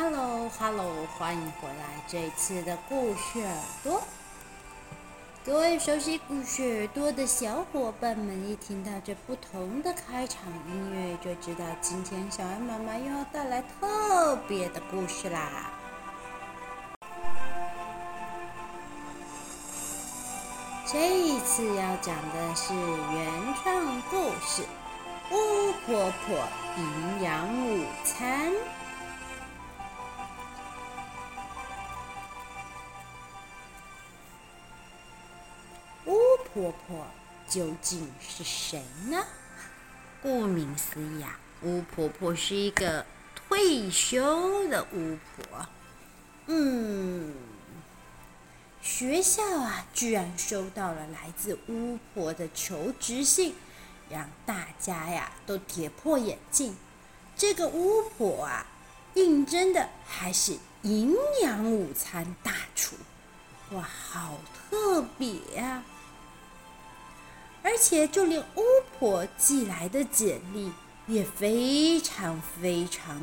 Hello， 欢迎回来。这一次的故事耳朵，各位熟悉故事耳朵的小伙伴们，一听到这不同的开场音乐，就知道今天小安妈妈又要带来特别的故事啦。这一次要讲的是原创故事《巫婆婆营养午餐》。巫婆婆究竟是谁呢？顾名思义啊，巫婆婆是一个退休的巫婆。学校啊，居然收到了来自巫婆的求职信，让大家呀都跌破眼镜。这个巫婆啊，应征的还是营养午餐大厨，哇，好特别啊！而且就连巫婆寄来的简历也非常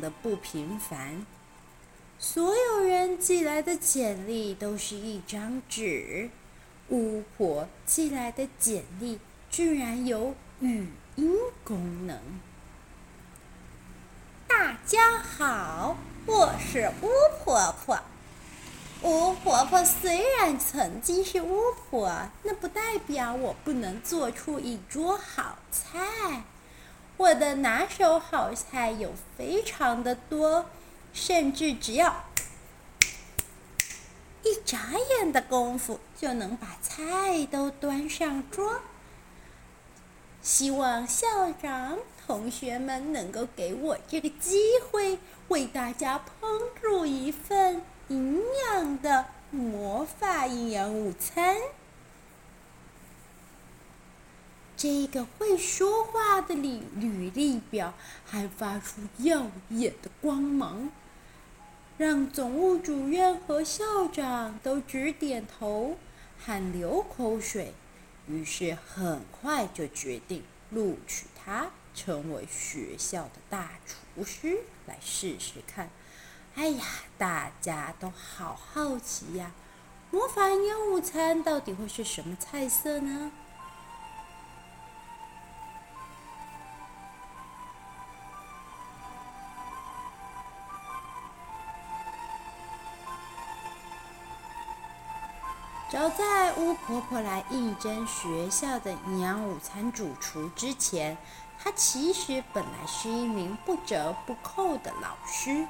的不平凡，所有人寄来的简历都是一张纸，巫婆寄来的简历居然有语音功能。大家好，我是巫婆婆。巫婆婆虽然曾经是巫婆，那不代表我不能做出一桌好菜。我的拿手好菜有非常的多，甚至只要一眨眼的功夫就能把菜都端上桌。希望校长同学们能够给我这个机会，为大家烹煮一份营养的魔法营养午餐。这个会说话的履历表还发出耀眼的光芒，让总务主任和校长都直点头和流口水，于是很快就决定录取他成为学校的大厨师来试试看。哎呀，大家都好好奇呀，魔法营养午餐到底会是什么菜色呢？早在巫婆婆来应征学校的营养午餐主厨之前，她其实本来是一名不折不扣的老师，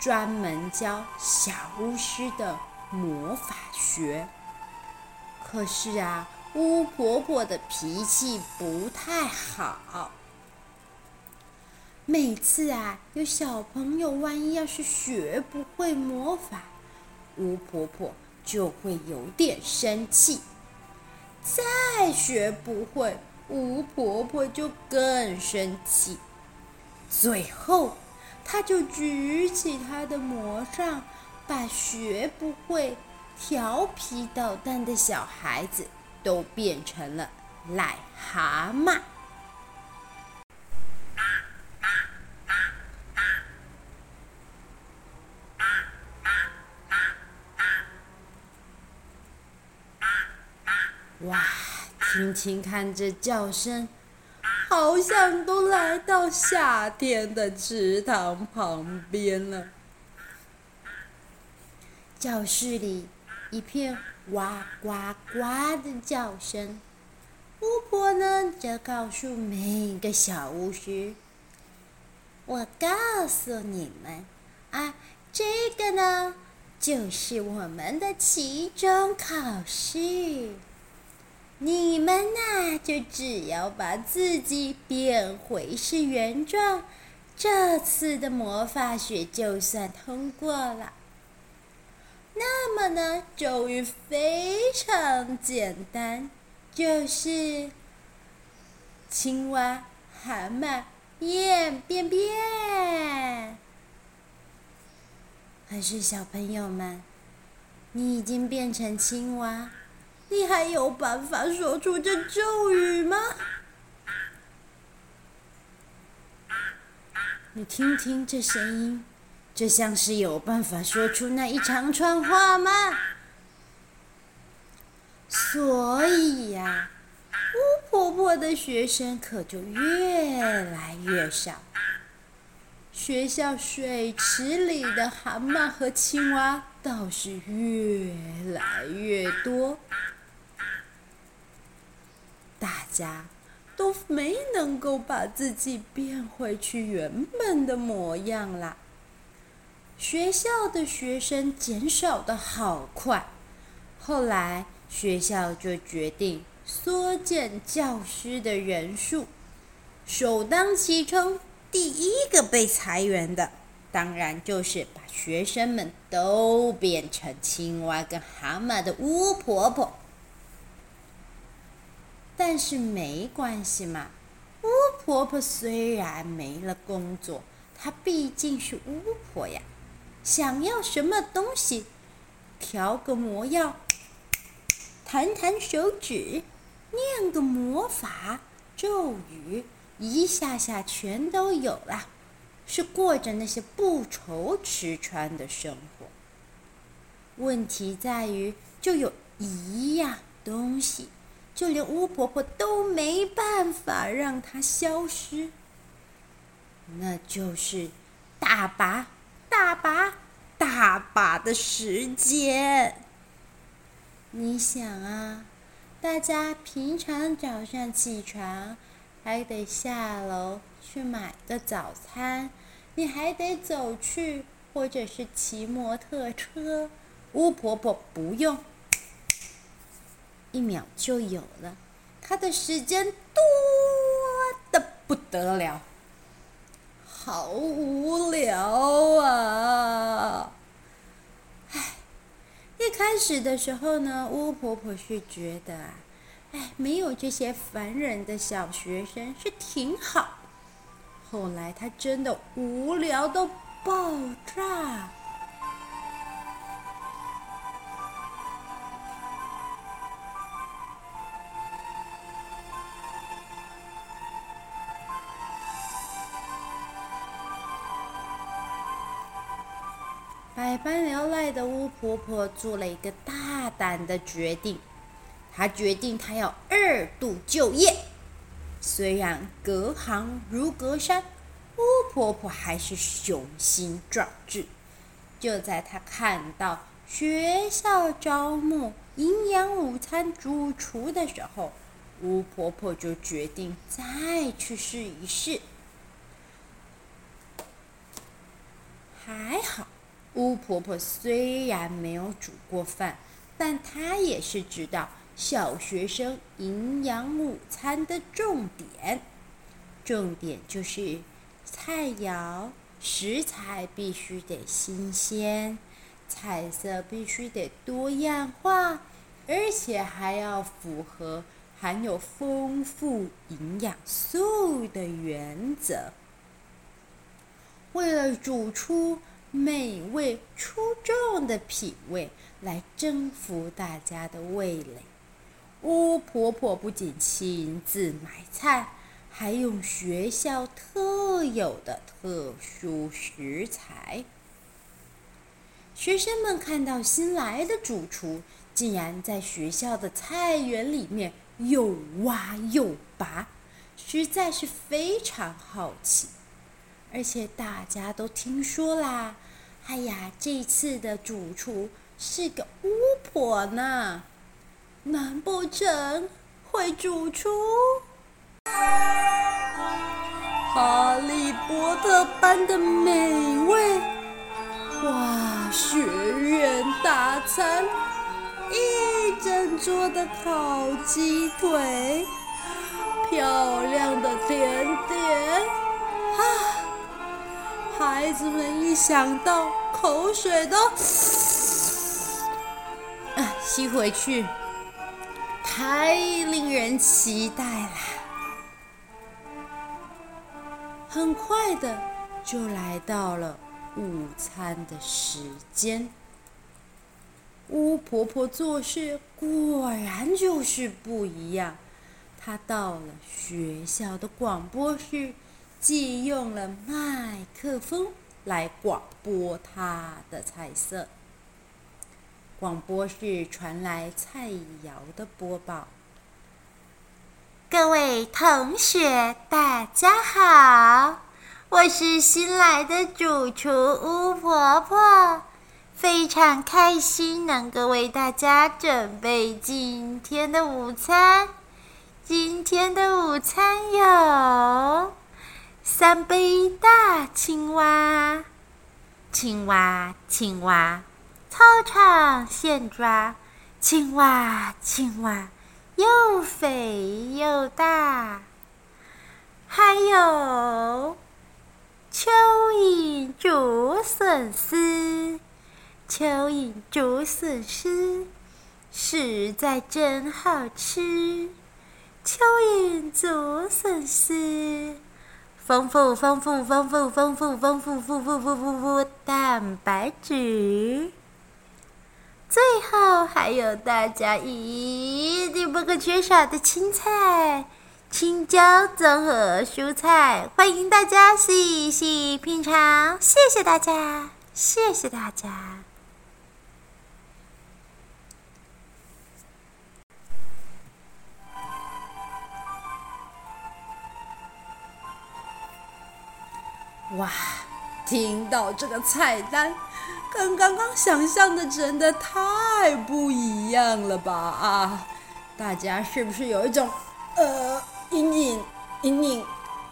专门教小巫师的魔法学。可是啊，巫婆婆的脾气不太好，每次啊有小朋友万一要是学不会魔法，巫婆婆就会有点生气，再学不会，巫婆婆就更生气。最后他就举起他的魔杖，把学不会、调皮捣蛋的小孩子都变成了癞蛤蟆。哇，听听看这叫声，好像都来到夏天的池塘旁边了。教室里一片呱呱呱的叫声。巫婆呢，则告诉每个小巫师：“我告诉你们啊，这个呢，就是我们的期中考试。”你们呐，就只要把自己变回是原状，这次的魔法学就算通过了。那么呢，咒语非常简单，就是青蛙、蛤蟆、变变变。可是小朋友们，你已经变成青蛙，你还有办法说出这咒语吗？你听听这声音，这像是有办法说出那一长串话吗？所以呀，巫婆婆的学生可就越来越少。学校水池里的蛤蟆和青蛙倒是越来越多，大家都没能够把自己变回去原本的模样啦。学校的学生减少得好快，后来学校就决定缩减教师的人数，首当其冲。第一个被裁员的，当然就是把学生们都变成青蛙跟蛤蟆的巫婆婆。但是没关系嘛，巫婆婆虽然没了工作，她毕竟是巫婆呀，想要什么东西，调个魔药，弹弹手指，念个魔法咒语，一下下全都有了，是过着那些不愁吃穿的生活。问题在于，就有一样东西，就连巫婆婆都没办法让它消失，那就是大把、大把、大把的时间。你想啊，大家平常早上起床还得下楼去买个早餐，你还得走去或者是骑摩托车，巫婆婆不用，一秒就有了，她的时间多得不得了，好无聊啊！唉，一开始的时候呢，巫婆婆是觉得啊，没有这些烦人的小学生是挺好。后来他真的无聊到爆炸。百般聊赖的巫婆婆做了一个大胆的决定。他决定他要二度就业，虽然隔行如隔山，巫婆婆还是雄心壮志。就在他看到学校招募营养午餐主厨的时候，巫婆婆就决定再去试一试。还好，巫婆婆虽然没有煮过饭，但她也是知道小学生营养午餐的重点就是菜肴食材必须得新鲜，菜色必须得多样化，而且还要符合含有丰富营养素的原则。为了煮出美味出众的品味，来征服大家的味蕾，巫婆婆不仅亲自买菜，还用学校特有的特殊食材。学生们看到新来的主厨竟然在学校的菜园里面又挖又拔，实在是非常好奇。而且大家都听说啦，哎呀，这次的主厨是个巫婆呢，难不成会煮出哈利波特般的美味？哇，学院大餐，一整桌的烤鸡腿，漂亮的甜点啊！孩子们一想到，口水都吸回去，太令人期待了。很快的就来到了午餐的时间，巫婆婆做事果然就是不一样。她到了学校的广播室，借用了麦克风，来广播他的菜色。广播是传来菜肴的播报。各位同学，大家好，我是新来的主厨巫婆婆，非常开心能够为大家准备今天的午餐。今天的午餐有3杯大青蛙，青蛙，操场现抓，青蛙，又肥又大，还有蚯蚓竹笋丝，实在真好吃。蚯蚓竹笋丝，丰富蛋白质。最后还有大家一定不可缺少的青菜，青椒综合蔬菜，欢迎大家细细品尝。谢谢大家。哇，听到这个菜单，跟刚刚想象的真的太不一样了吧啊！大家是不是有一种隐隐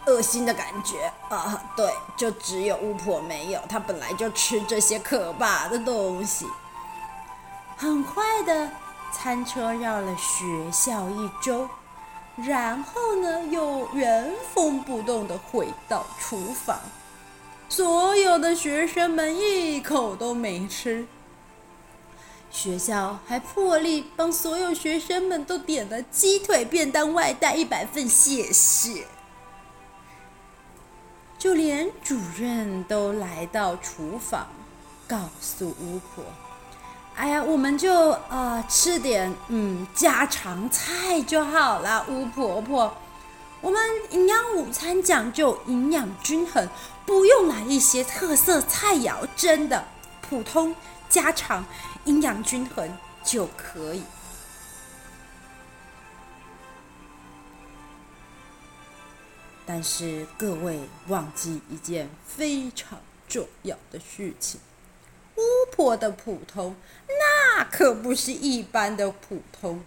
恶心的感觉啊？对，就只有巫婆没有，她本来就吃这些可怕的东西。很快的，餐车绕了学校1周。然后呢，又原封不动地回到厨房，所有的学生们一口都没吃。学校还破例帮所有学生们都点了鸡腿便当外带100份，谢谢。就连主任都来到厨房，告诉巫婆：“哎呀，我们就吃点家常菜就好了，巫婆婆。我们营养午餐讲究营养均衡，不用来一些特色菜肴，真的普通家常营养均衡就可以。”但是各位忘记一件非常重要的事情。巫婆的普通，那可不是一般的普通；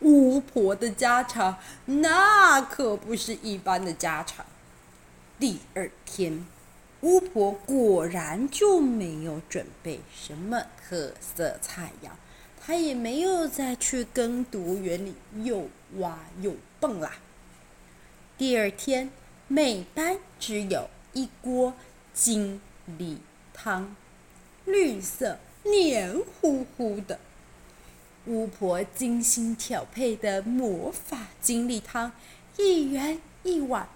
巫婆的家常，那可不是一般的家常。第2天，巫婆果然就没有准备什么特色菜肴，她也没有再去耕读园里又挖又蹦啦。第2天，每班只有1锅精力汤，绿色黏糊糊的。巫婆精心调配的魔法精力汤，1元1碗，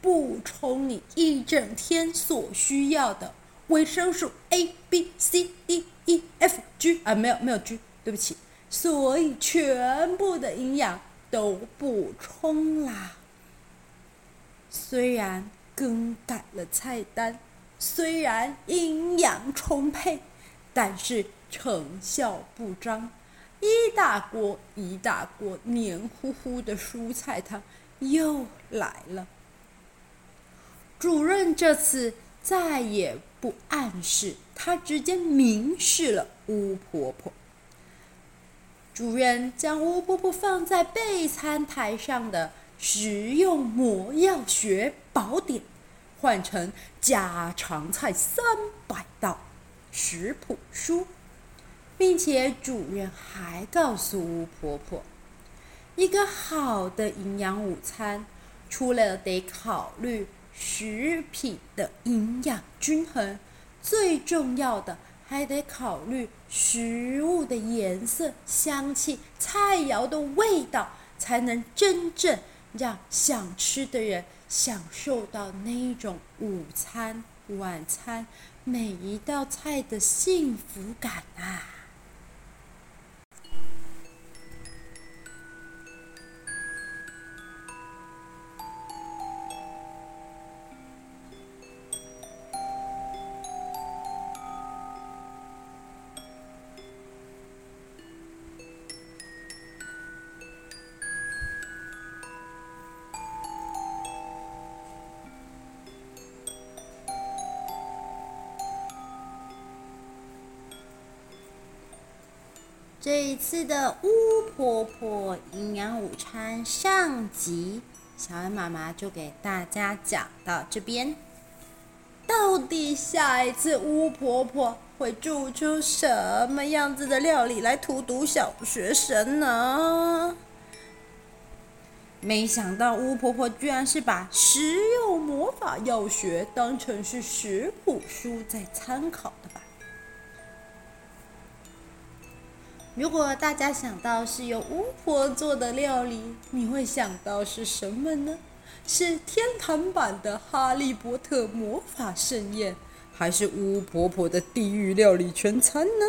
补充你一整天所需要的维生素 ABCDEFG 没有 G， 对不起，所以全部的营养都补充啦。虽然更改了菜单，虽然营养充沛，但是成效不彰。一大锅黏糊糊的蔬菜汤又来了。主任这次再也不暗示，他直接明示了巫婆婆。主任将巫婆婆放在备餐台上的食用魔药学宝典换成家常菜300道食谱书，并且主任还告诉巫婆婆，一个好的营养午餐，除了得考虑食品的营养均衡，最重要的还得考虑食物的颜色、香气、菜肴的味道，才能真正让想吃的人享受到那种午餐、晚餐每一道菜的幸福感啊！这一次的巫婆婆营养午餐上集，小恩妈妈就给大家讲到这边。到底下一次巫婆婆会做出什么样子的料理来荼毒小学生呢？没想到巫婆婆居然是把食用魔法药学当成是食谱书在参考的吧？如果大家想到是由巫婆做的料理，你会想到是什么呢？是天堂版的《哈利波特魔法盛宴》，还是巫婆婆的地狱料理全餐呢？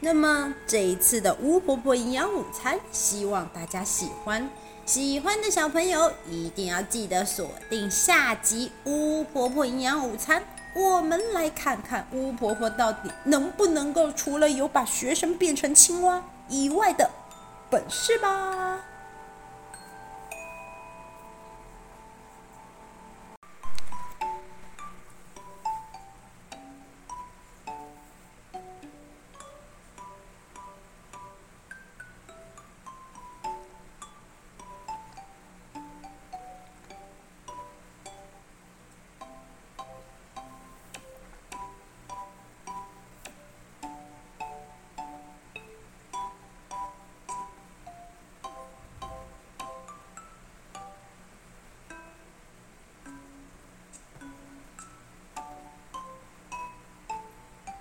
那么这一次的巫婆婆营养午餐，希望大家喜欢。喜欢的小朋友一定要记得锁定下集巫婆婆营养午餐。我们来看看巫婆婆到底能不能够除了有把学生变成青蛙以外的本事吧。